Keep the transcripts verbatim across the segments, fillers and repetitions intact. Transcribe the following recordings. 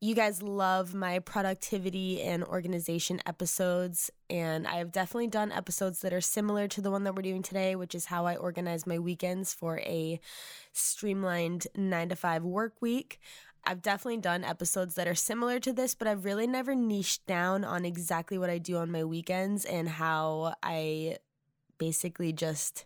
You guys love my productivity and organization episodes, and I have definitely done episodes that are similar to the one that we're doing today, which is how I organize my weekends for a streamlined nine to five work week. I've definitely done episodes that are similar to this, but I've really never niched down on exactly what I do on my weekends and how I basically just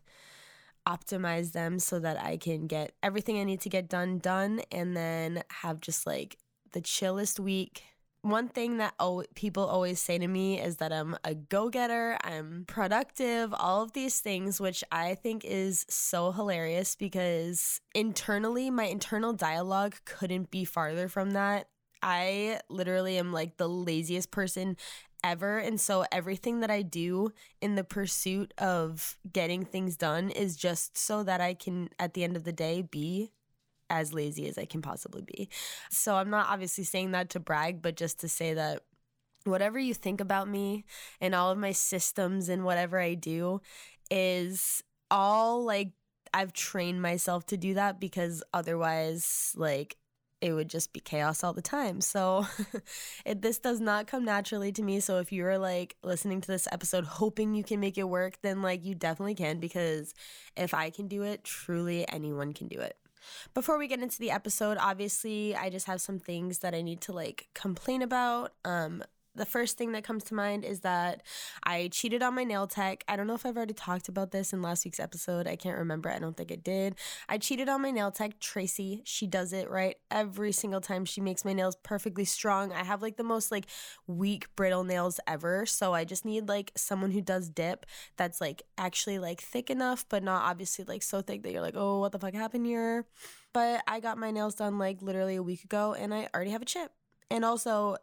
optimize them so that I can get everything I need to get done done and then have just like the chillest week. One thing that o- people always say to me is that I'm a go-getter, I'm productive, all of these things, which I think is so hilarious because internally, my internal dialogue couldn't be farther from that. I literally am like the laziest person ever, and so everything that I do in the pursuit of getting things done is just so that I can, at the end of the day, be as lazy as I can possibly be. So I'm not obviously saying that to brag, but just to say that whatever you think about me and all of my systems and whatever I do is all like I've trained myself to do that, because otherwise like it would just be chaos all the time. So it, this does not come naturally to me. So if you're like listening to this episode hoping you can make it work, then like you definitely can, because if I can do it, truly anyone can do it. Before we get into the episode, obviously, I just have some things that I need to, like, complain about. Um, the first thing that comes to mind is that I cheated on my nail tech. I don't know if I've already talked about this in last week's episode. I can't remember. I don't think it did. I cheated on my nail tech, Tracy. She does it right every single time. She makes my nails perfectly strong. I have, like, the most, like, weak, brittle nails ever, so I just need, like, someone who does dip that's, like, actually, like, thick enough, but not obviously, like, so thick that you're like, oh, what the fuck happened here? But I got my nails done, like, literally a week ago, and I already have a chip. And also,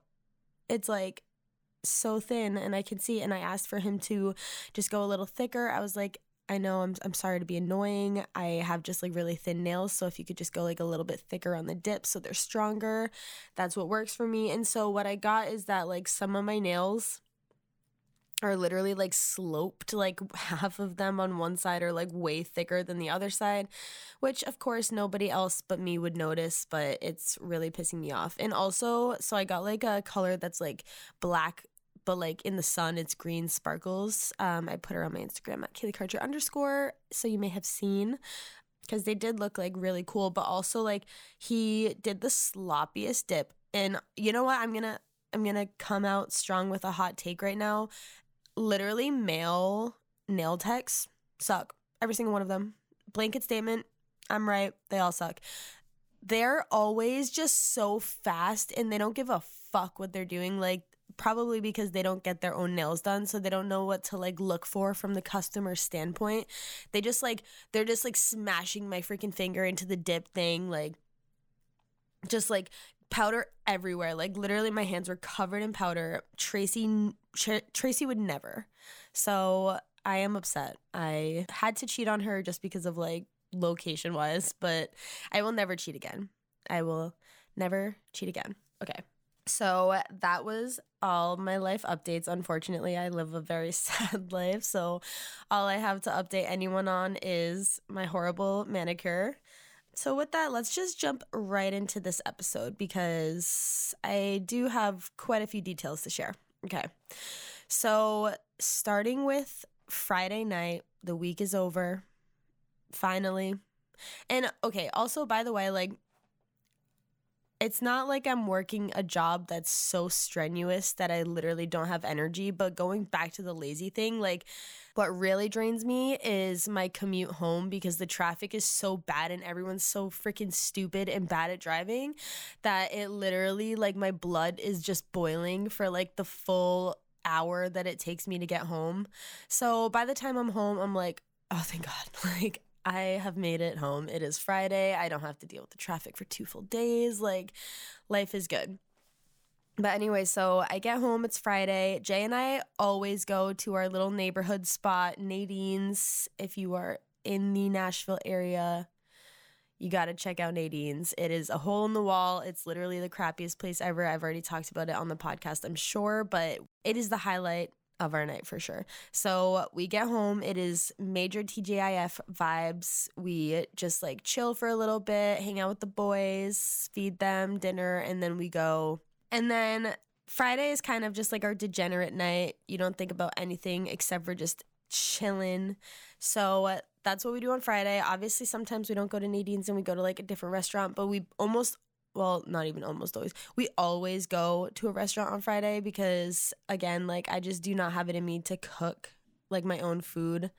it's, like, so thin, and I can see, and I asked for him to just go a little thicker. I was like, I know I'm I'm sorry to be annoying, I have just like really thin nails, so if you could just go like a little bit thicker on the dip so they're stronger, that's what works for me. And so what I got is that like some of my nails are literally like sloped, like half of them on one side are like way thicker than the other side, which of course nobody else but me would notice, but it's really pissing me off. And also, so I got like a color that's like black, but like in the sun, it's green sparkles. Um, I put her on my Instagram at Kaylee Karcher underscore, so you may have seen, because they did look like really cool. But also like he did the sloppiest dip, and you know what? I'm gonna I'm gonna come out strong with a hot take right now. Literally, male nail techs suck. Every single one of them. Blanket statement. I'm right. They all suck. They're always just so fast, and they don't give a fuck what they're doing. Like, probably because they don't get their own nails done, so they don't know what to like look for from the customer standpoint. They just like they're just like smashing my freaking finger into the dip thing, like just like powder everywhere. Like literally my hands were covered in powder. Tracy tra- Tracy would never. So I am upset. I had to cheat on her just because of like location wise, but I will never cheat again. I will never cheat again. Okay. So that was all my life updates. Unfortunately, I live a very sad life, so all I have to update anyone on is my horrible manicure. So with that, let's just jump right into this episode, because I do have quite a few details to share. Okay, so starting with Friday night, the week is over, finally. And okay, also, by the way, like, it's not like I'm working a job that's so strenuous that I literally don't have energy, but going back to the lazy thing, like what really drains me is my commute home, because the traffic is so bad and everyone's so freaking stupid and bad at driving that it literally like my blood is just boiling for like the full hour that it takes me to get home. So by the time I'm home, I'm like, oh, thank God. Like, I have made it home. It is Friday. I don't have to deal with the traffic for two full days. Like, life is good. But anyway, so I get home, it's Friday. Jay and I always go to our little neighborhood spot, Nadine's. If you are in the Nashville area, you got to check out Nadine's. It is a hole in the wall. It's literally the crappiest place ever. I've already talked about it on the podcast, I'm sure, but it is the highlight of our night for sure. So we get home. It is major T G I F vibes. We just like chill for a little bit, hang out with the boys, feed them dinner, and then we go. And then Friday is kind of just like our degenerate night. You don't think about anything except for just chilling. So that's what we do on Friday. Obviously, sometimes we don't go to Nadine's and we go to like a different restaurant, but we almost Well, not even almost always. We always go to a restaurant on Friday because, again, like, I just do not have it in me to cook, like, my own food.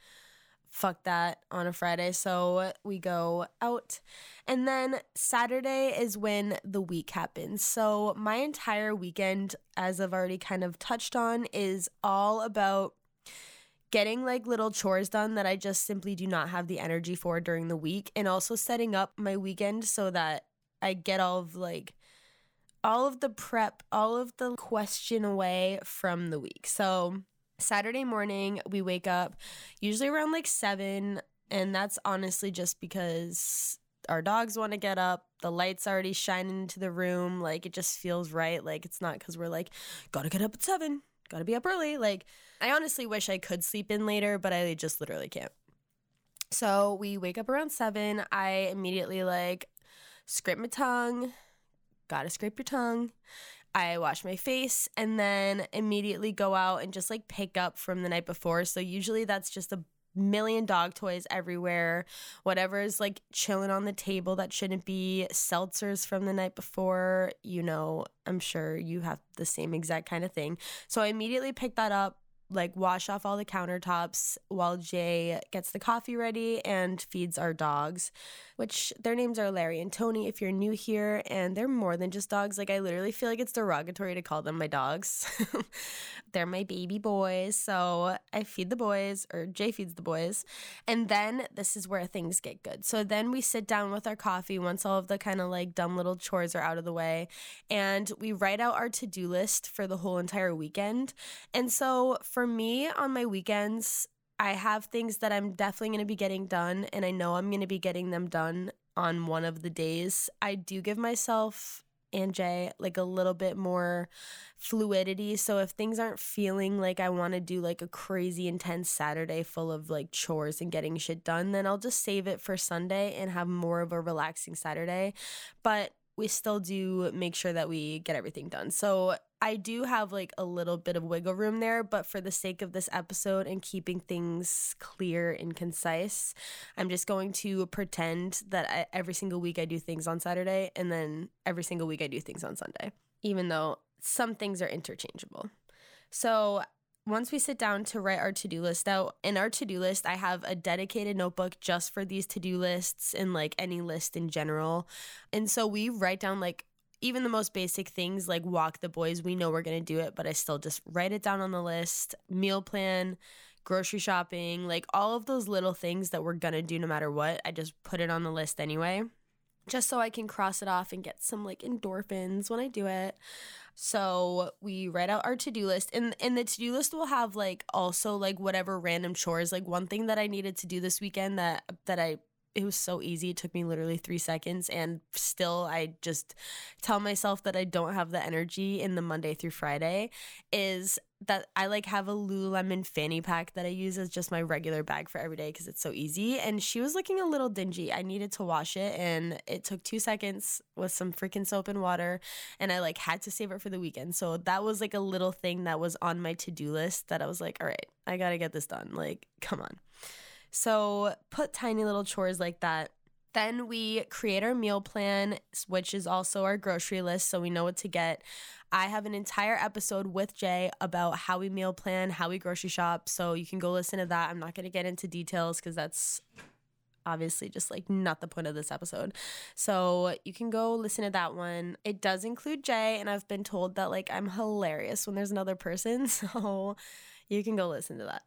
Fuck that on a Friday. So we go out. And then Saturday is when the week happens. So my entire weekend, as I've already kind of touched on, is all about getting like little chores done that I just simply do not have the energy for during the week, and also setting up my weekend so that I get all of like all of the prep, all of the question away from the week. So Saturday morning, we wake up usually around like seven, and that's honestly just because our dogs want to get up. The light's already shining into the room. Like, it just feels right. Like, it's not because we're like, gotta get up at seven, gotta be up early. Like, I honestly wish I could sleep in later, but I just literally can't. So we wake up around seven. I immediately like scrape my tongue. Gotta scrape your tongue. I wash my face and then immediately go out and just like pick up from the night before. So usually that's just a million dog toys everywhere, whatever is like chilling on the table that shouldn't be, seltzers from the night before. You know, I'm sure you have the same exact kind of thing. So I immediately pick that up, like wash off all the countertops while Jay gets the coffee ready and feeds our dogs, which their names are Larry and Tony if you're new here, and they're more than just dogs. Like, I literally feel like it's derogatory to call them my dogs. They're my baby boys. So I feed the boys, or Jay feeds the boys, and then this is where things get good. So then we sit down with our coffee once all of the kind of like dumb little chores are out of the way, and we write out our to-do list for the whole entire weekend. And so for me, on my weekends, I have things that I'm definitely going to be getting done, and I know I'm going to be getting them done on one of the days. I do give myself and Jay like a little bit more fluidity. So if things aren't feeling like I want to do like a crazy intense Saturday full of like chores and getting shit done, then I'll just save it for Sunday and have more of a relaxing Saturday. But we still do make sure that we get everything done. So I do have like a little bit of wiggle room there, but for the sake of this episode and keeping things clear and concise, I'm just going to pretend that I, every single week I do things on Saturday, and then every single week I do things on Sunday, even though some things are interchangeable. So once we sit down to write our to-do list out, in our to-do list, I have a dedicated notebook just for these to-do lists and like any list in general. And so we write down like even the most basic things, like walk the boys. We know we're going to do it, but I still just write it down on the list. Meal plan, grocery shopping, like all of those little things that we're going to do no matter what, I just put it on the list anyway, just so I can cross it off and get some like endorphins when I do it. So we write out our to-do list, and, and the to-do list will have like also like whatever random chores. Like one thing that I needed to do this weekend that that I, it was so easy. It took me literally three seconds, and still I just tell myself that I don't have the energy in the Monday through Friday, is that I like have a Lululemon fanny pack that I use as just my regular bag for every day because it's so easy. And she was looking a little dingy. I needed to wash it, and it took two seconds with some freaking soap and water, and I like had to save it for the weekend. So that was like a little thing that was on my to-do list that I was like, all right, I gotta get this done. Like, come on. So put tiny little chores like that. Then we create our meal plan, which is also our grocery list, so we know what to get. I have an entire episode with Jay about how we meal plan, how we grocery shop, so you can go listen to that. I'm not going to get into details because that's obviously just like not the point of this episode. So you can go listen to that one. It does include Jay, and I've been told that like I'm hilarious when there's another person, so you can go listen to that.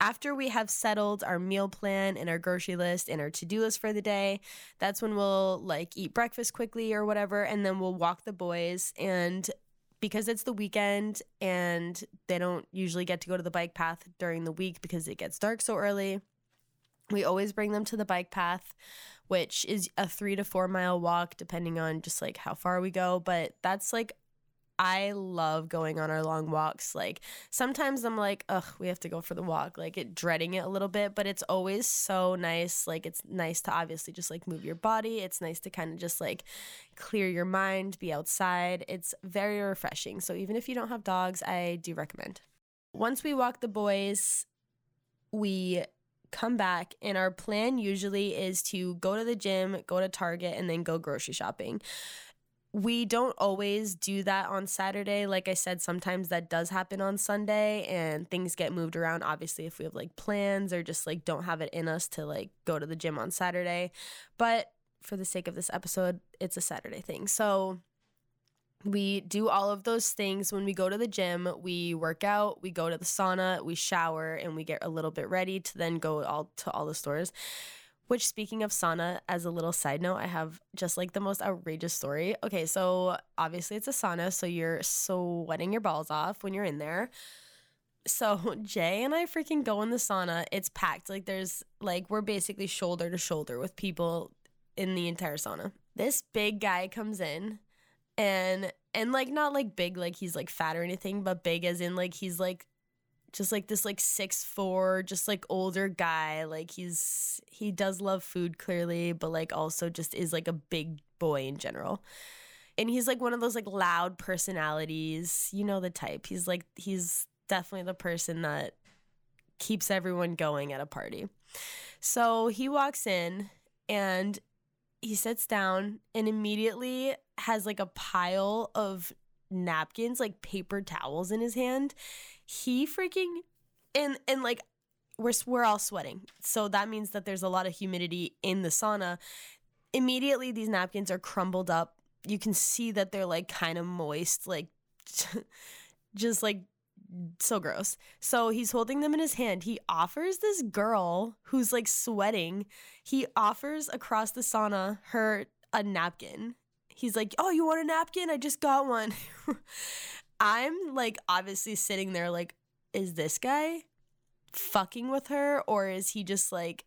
After we have settled our meal plan and our grocery list and our to-do list for the day, that's when we'll like eat breakfast quickly or whatever, and then we'll walk the boys and because it's the weekend and they don't usually get to go to the bike path during the week because it gets dark so early, we always bring them to the bike path, which is a three to four mile walk depending on just like how far we go. But that's like, I love going on our long walks. Like sometimes I'm like, ugh, we have to go for the walk, like it dreading it a little bit, but it's always so nice. Like it's nice to obviously just like move your body. It's nice to kind of just like clear your mind, be outside. It's very refreshing. So even if you don't have dogs, I do recommend. Once we walk the boys, we come back, and our plan usually is to go to the gym, go to Target, and then go grocery shopping. We don't always do that on Saturday. Like I said, sometimes that does happen on Sunday and things get moved around, obviously, if we have like plans or just like don't have it in us to like go to the gym on Saturday. But for the sake of this episode, it's a Saturday thing. So we do all of those things. When we go to the gym, we work out, we go to the sauna, we shower, and we get a little bit ready to then go all to all the stores. Which, speaking of sauna, as a little side note, I have just like the most outrageous story. Okay, so obviously it's a sauna, so you're sweating your balls off when you're in there. So Jay and I freaking go in the sauna. It's packed. Like there's like we're basically shoulder to shoulder with people in the entire sauna. This big guy comes in and and like not like big like he's like fat or anything, but big as in like he's like just like this like six foot four, just like older guy. Like he's, he does love food clearly, but like also just is like a big boy in general. And he's like one of those like loud personalities, you know, the type. He's like, he's definitely the person that keeps everyone going at a party. So he walks in and he sits down and immediately has like a pile of napkins, like paper towels in his hand. He freaking and and like we're we're all sweating, so that means that there's a lot of humidity in the sauna. Immediately these napkins are crumbled up. You can see that they're like kind of moist, like just like so gross. So he's holding them in his hand. He offers this girl who's like sweating, he offers across the sauna her a napkin. He's like, oh, you want a napkin? I just got one. I'm like obviously sitting there like, is this guy fucking with her, or is he just like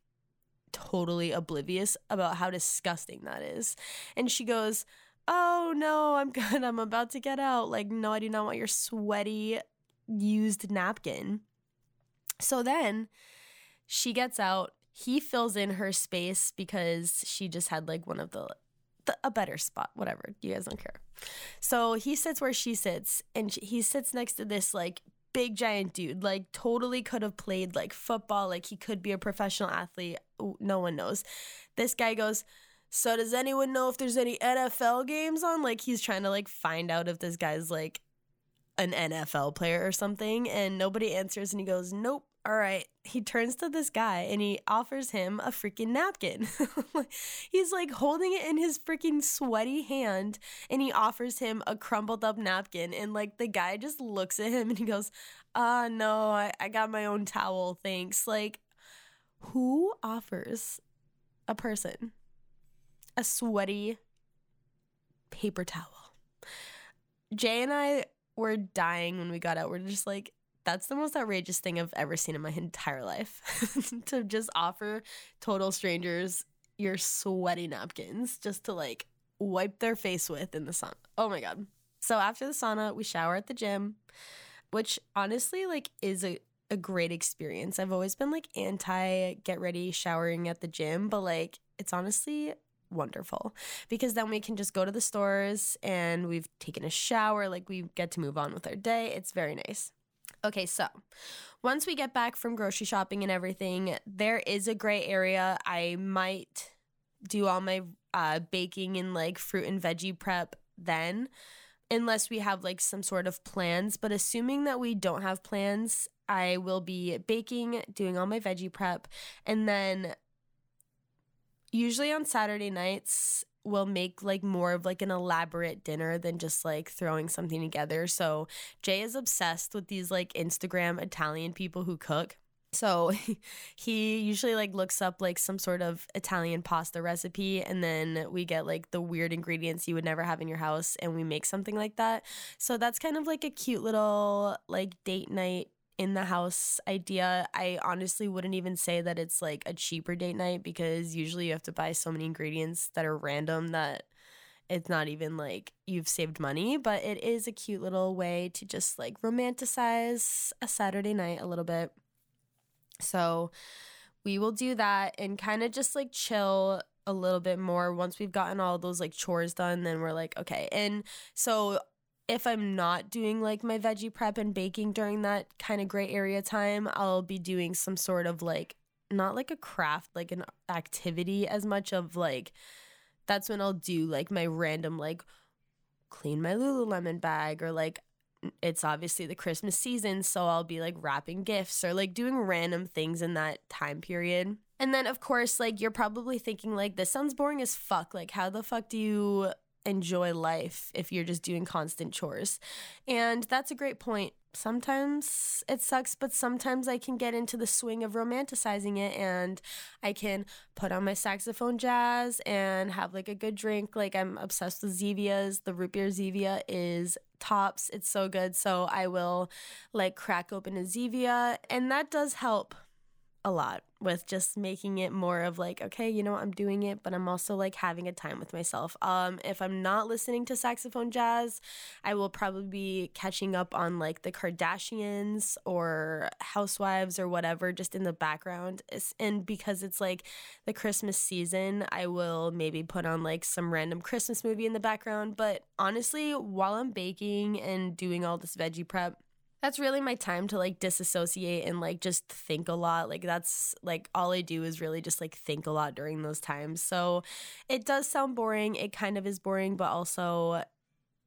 totally oblivious about how disgusting that is? And she goes, oh, no, I'm good. I'm about to get out. Like, no, I do not want your sweaty used napkin. So then she gets out. He fills in her space because she just had like one of the a better spot, whatever, you guys don't care. So he sits where she sits, and she, he sits next to this like big giant dude, like totally could have played like football, like he could be a professional athlete. Ooh, no one knows. This guy goes, so does anyone know if there's any N F L games on? Like he's trying to like find out if this guy's like an N F L player or something, and nobody answers, and he goes, nope. All right, he turns to this guy and he offers him a freaking napkin. He's like holding it in his freaking sweaty hand, and he offers him a crumbled up napkin. And like the guy just looks at him and he goes, ah, uh, no, I, I got my own towel, thanks. Like, who offers a person a sweaty paper towel? Jay and I were dying when we got out. We're just like, that's the most outrageous thing I've ever seen in my entire life. To just offer total strangers your sweaty napkins just to like wipe their face with in the sauna. Oh my God. So after the sauna, we shower at the gym, which honestly like is a, a great experience. I've always been like anti get ready showering at the gym, but like it's honestly wonderful because then we can just go to the stores and we've taken a shower. Like we get to move on with our day. It's very nice. Okay, so once we get back from grocery shopping and everything, there is a gray area. I might do all my uh, baking and like fruit and veggie prep then, unless we have like some sort of plans. But assuming that we don't have plans, I will be baking, doing all my veggie prep, and then usually on Saturday nights, we'll make like more of like an elaborate dinner than just like throwing something together. So Jay is obsessed with these like Instagram Italian people who cook. So he usually like looks up like some sort of Italian pasta recipe, and then we get like the weird ingredients you would never have in your house, and we make something like that. So that's kind of like a cute little like date night in the house idea. I honestly wouldn't even say that it's like a cheaper date night, because usually you have to buy so many ingredients that are random that it's not even like you've saved money, but it is a cute little way to just like romanticize a Saturday night a little bit. So we will do that and kind of just like chill a little bit more. Once we've gotten all those like chores done, then we're like, okay. And so if I'm not doing like my veggie prep and baking during that kind of gray area time, I'll be doing some sort of like, not like a craft, like an activity as much of like, that's when I'll do like my random like clean my Lululemon bag, or like it's obviously the Christmas season, so I'll be like wrapping gifts or like doing random things in that time period. And then of course, like you're probably thinking like, this sounds boring as fuck. Like how the fuck do you enjoy life if you're just doing constant chores? And that's a great point. Sometimes it sucks, but sometimes I can get into the swing of romanticizing it, and I can put on my saxophone jazz and have like a good drink. Like I'm obsessed with Zevias. The root beer Zevia is tops. It's so good. So I will like crack open a Zevia, and that does help a lot with just making it more of like, okay, you know, I'm doing it, but I'm also like having a time with myself. Um, if I'm not listening to saxophone jazz, I will probably be catching up on like the Kardashians or Housewives or whatever, just in the background. And because it's like the Christmas season, I will maybe put on like some random Christmas movie in the background. But honestly, while I'm baking and doing all this veggie prep, that's really my time to like disassociate and like just think a lot. Like that's like all I do is really just like think a lot during those times. So it does sound boring. It kind of is boring, but also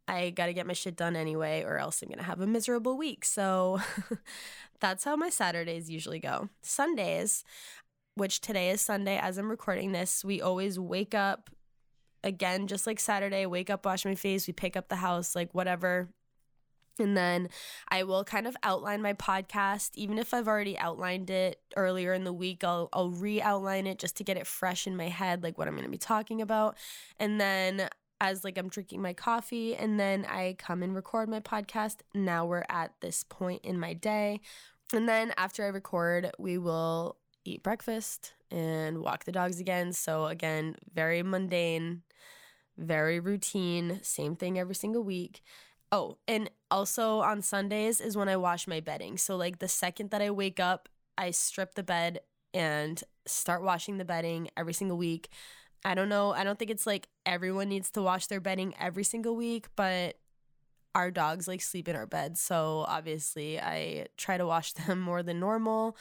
I got to get my shit done anyway, or else I'm going to have a miserable week. So that's how my Saturdays usually go. Sundays, which today is Sunday as I'm recording this, we always wake up again, just like Saturday, wake up, wash my face, we pick up the house, like whatever. And then I will kind of outline my podcast, even if I've already outlined it earlier in the week. I'll I'll re-outline it just to get it fresh in my head, like what I'm going to be talking about. And then as like I'm drinking my coffee, and then I come and record my podcast. Now we're at this point in my day. And then after I record, we will eat breakfast and walk the dogs again. So again, very mundane, very routine, same thing every single week. Oh, and also on Sundays is when I wash my bedding. So like the second that I wake up, I strip the bed and start washing the bedding every single week. I don't know. I don't think it's like everyone needs to wash their bedding every single week, but our dogs like sleep in our bed. So obviously I try to wash them more than normal,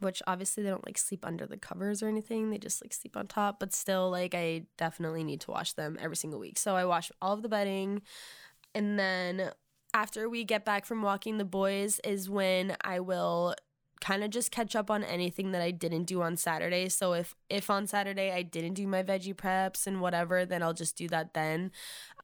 which obviously they don't like sleep under the covers or anything. They just like sleep on top, but still like I definitely need to wash them every single week. So I wash all of the bedding. And then after we get back from walking the boys is when I will kind of just catch up on anything that I didn't do on Saturday. So if, if on Saturday I didn't do my veggie preps and whatever, then I'll just do that then.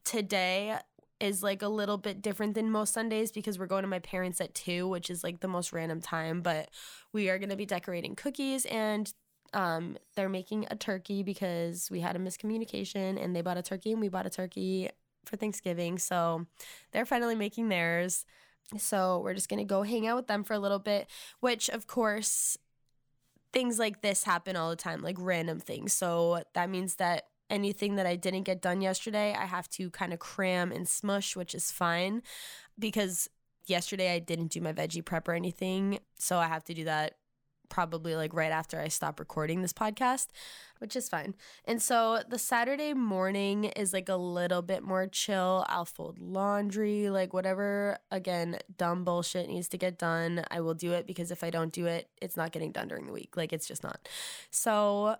Today is like a little bit different than most Sundays because we're going to my parents at two, which is like the most random time. But we are going to be decorating cookies, and um, they're making a turkey because we had a miscommunication and they bought a turkey and we bought a turkey for Thanksgiving. So they're finally making theirs. So we're just going to go hang out with them for a little bit, which of course things like this happen all the time, like random things. So that means that anything that I didn't get done yesterday, I have to kind of cram and smush, which is fine because yesterday I didn't do my veggie prep or anything. So I have to do that probably like right after I stop recording this podcast, which is fine. And so the Saturday morning is like a little bit more chill. I'll fold laundry, like whatever, again, dumb bullshit needs to get done, I will do it, because if I don't do it, it's not getting done during the week. Like it's just not. So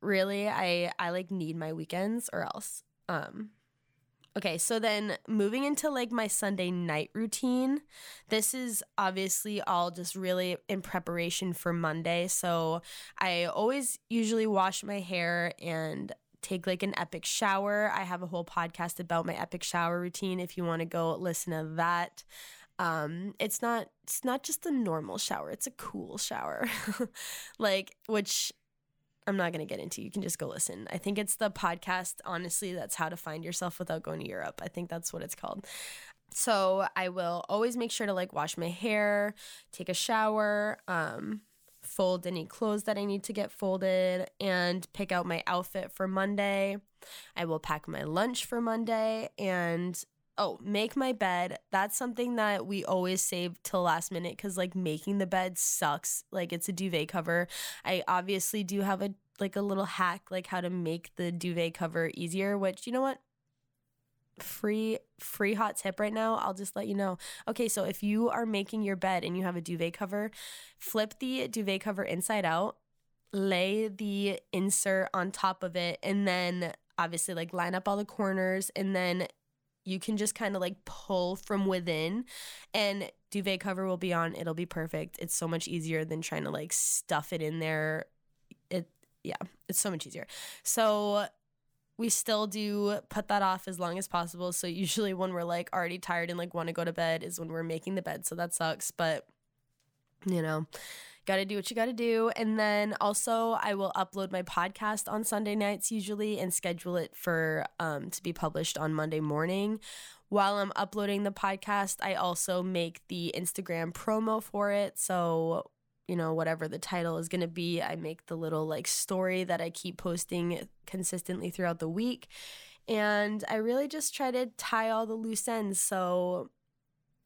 really, I, I like need my weekends or else. Um, Okay, so then moving into like my Sunday night routine, this is obviously all just really in preparation for Monday. So I always usually wash my hair and take like an epic shower. I have a whole podcast about my epic shower routine if you want to go listen to that. Um, it's not it's not just a normal shower. It's a cool shower, like, which I'm not going to get into. You can just go listen. I think it's the podcast, honestly, that's How to Find Yourself Without Going to Europe. I think that's what it's called. So I will always make sure to, like, wash my hair, take a shower, um, fold any clothes that I need to get folded, and pick out my outfit for Monday. I will pack my lunch for Monday and, oh, make my bed. That's something that we always save till last minute because, like, making the bed sucks. Like, it's a duvet cover. I obviously do have a like a little hack, like how to make the duvet cover easier, which, you know what? Free free hot tip right now. I'll just let you know. Okay, so if you are making your bed and you have a duvet cover, flip the duvet cover inside out, lay the insert on top of it, and then obviously, like, line up all the corners, and then you can just kind of, like, pull from within, and duvet cover will be on. It'll be perfect. It's so much easier than trying to, like, stuff it in there. It, yeah, it's so much easier. So we still do put that off as long as possible. So usually when we're, like, already tired and, like, want to go to bed is when we're making the bed. So that sucks. But, you know, got to do what you got to do. And then also I will upload my podcast on Sunday nights usually and schedule it for um, to be published on Monday morning. While I'm uploading the podcast, I also make the Instagram promo for it. So, you know, whatever the title is going to be, I make the little, like, story that I keep posting consistently throughout the week. And I really just try to tie all the loose ends. So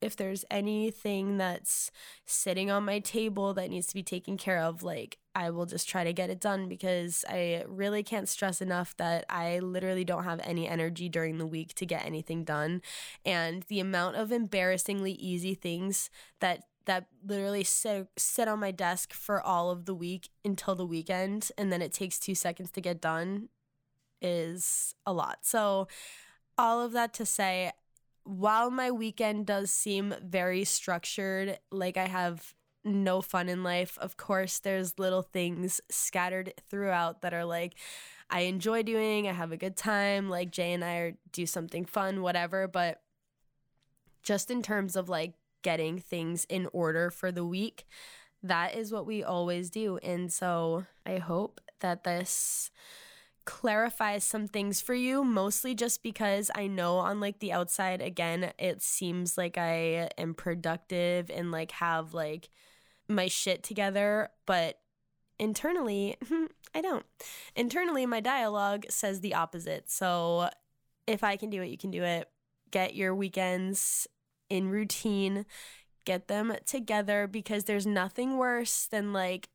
if there's anything that's sitting on my table that needs to be taken care of, like, I will just try to get it done because I really can't stress enough that I literally don't have any energy during the week to get anything done. And the amount of embarrassingly easy things that that literally sit, sit on my desk for all of the week until the weekend, and then it takes two seconds to get done, is a lot. So all of that to say, while my weekend does seem very structured, like I have no fun in life, of course, there's little things scattered throughout that are, like, I enjoy doing, I have a good time, like Jay and I are, do something fun, whatever. But just in terms of, like, getting things in order for the week, that is what we always do. And so I hope that this clarifies some things for you, mostly just because I know on, like, the outside, again, it seems like I am productive and, like, have, like, my shit together, but internally I don't. Internally my dialogue says the opposite. So if I can do it, you can do it. Get your weekends in routine, get them together, because there's nothing worse than, like,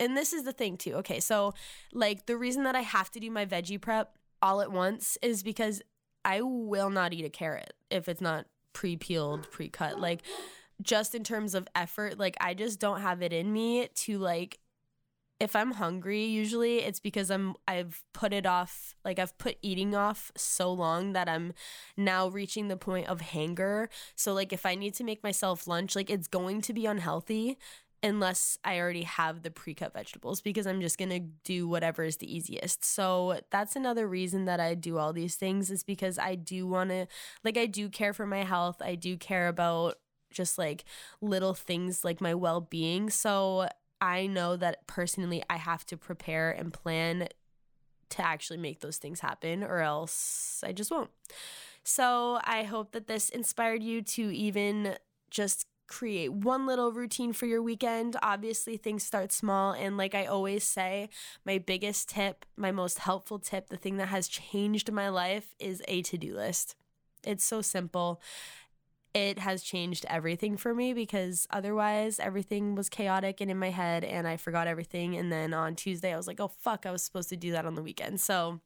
and this is the thing too. Okay, so, like, the reason that I have to do my veggie prep all at once is because I will not eat a carrot if it's not pre-peeled, pre-cut. Like, just in terms of effort, like, I just don't have it in me to, like, if I'm hungry, usually it's because I'm I've put it off, like, I've put eating off so long that I'm now reaching the point of hunger. So, like, if I need to make myself lunch, like, it's going to be unhealthy unless I already have the pre-cut vegetables, because I'm just going to do whatever is the easiest. So that's another reason that I do all these things, is because I do want to, like, I do care for my health. I do care about just, like, little things, like my well-being. So I know that personally I have to prepare and plan to actually make those things happen, or else I just won't. So I hope that this inspired you to even just create one little routine for your weekend. Obviously, things start small. And, like I always say, my biggest tip, my most helpful tip, the thing that has changed my life, is a to-do list. It's so simple. It has changed everything for me, because otherwise everything was chaotic and in my head, and I forgot everything. And then on Tuesday, I was like, oh, fuck, I was supposed to do that on the weekend. So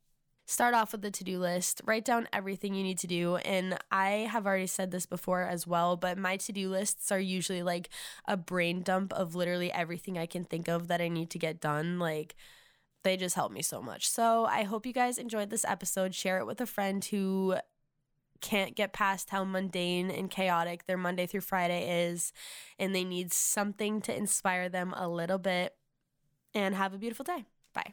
start off with the to-do list. Write down everything you need to do. And I have already said this before as well, but my to-do lists are usually, like, a brain dump of literally everything I can think of that I need to get done. Like, they just help me so much. So I hope you guys enjoyed this episode. Share it with a friend who can't get past how mundane and chaotic their Monday through Friday is, and they need something to inspire them a little bit. And have a beautiful day. Bye.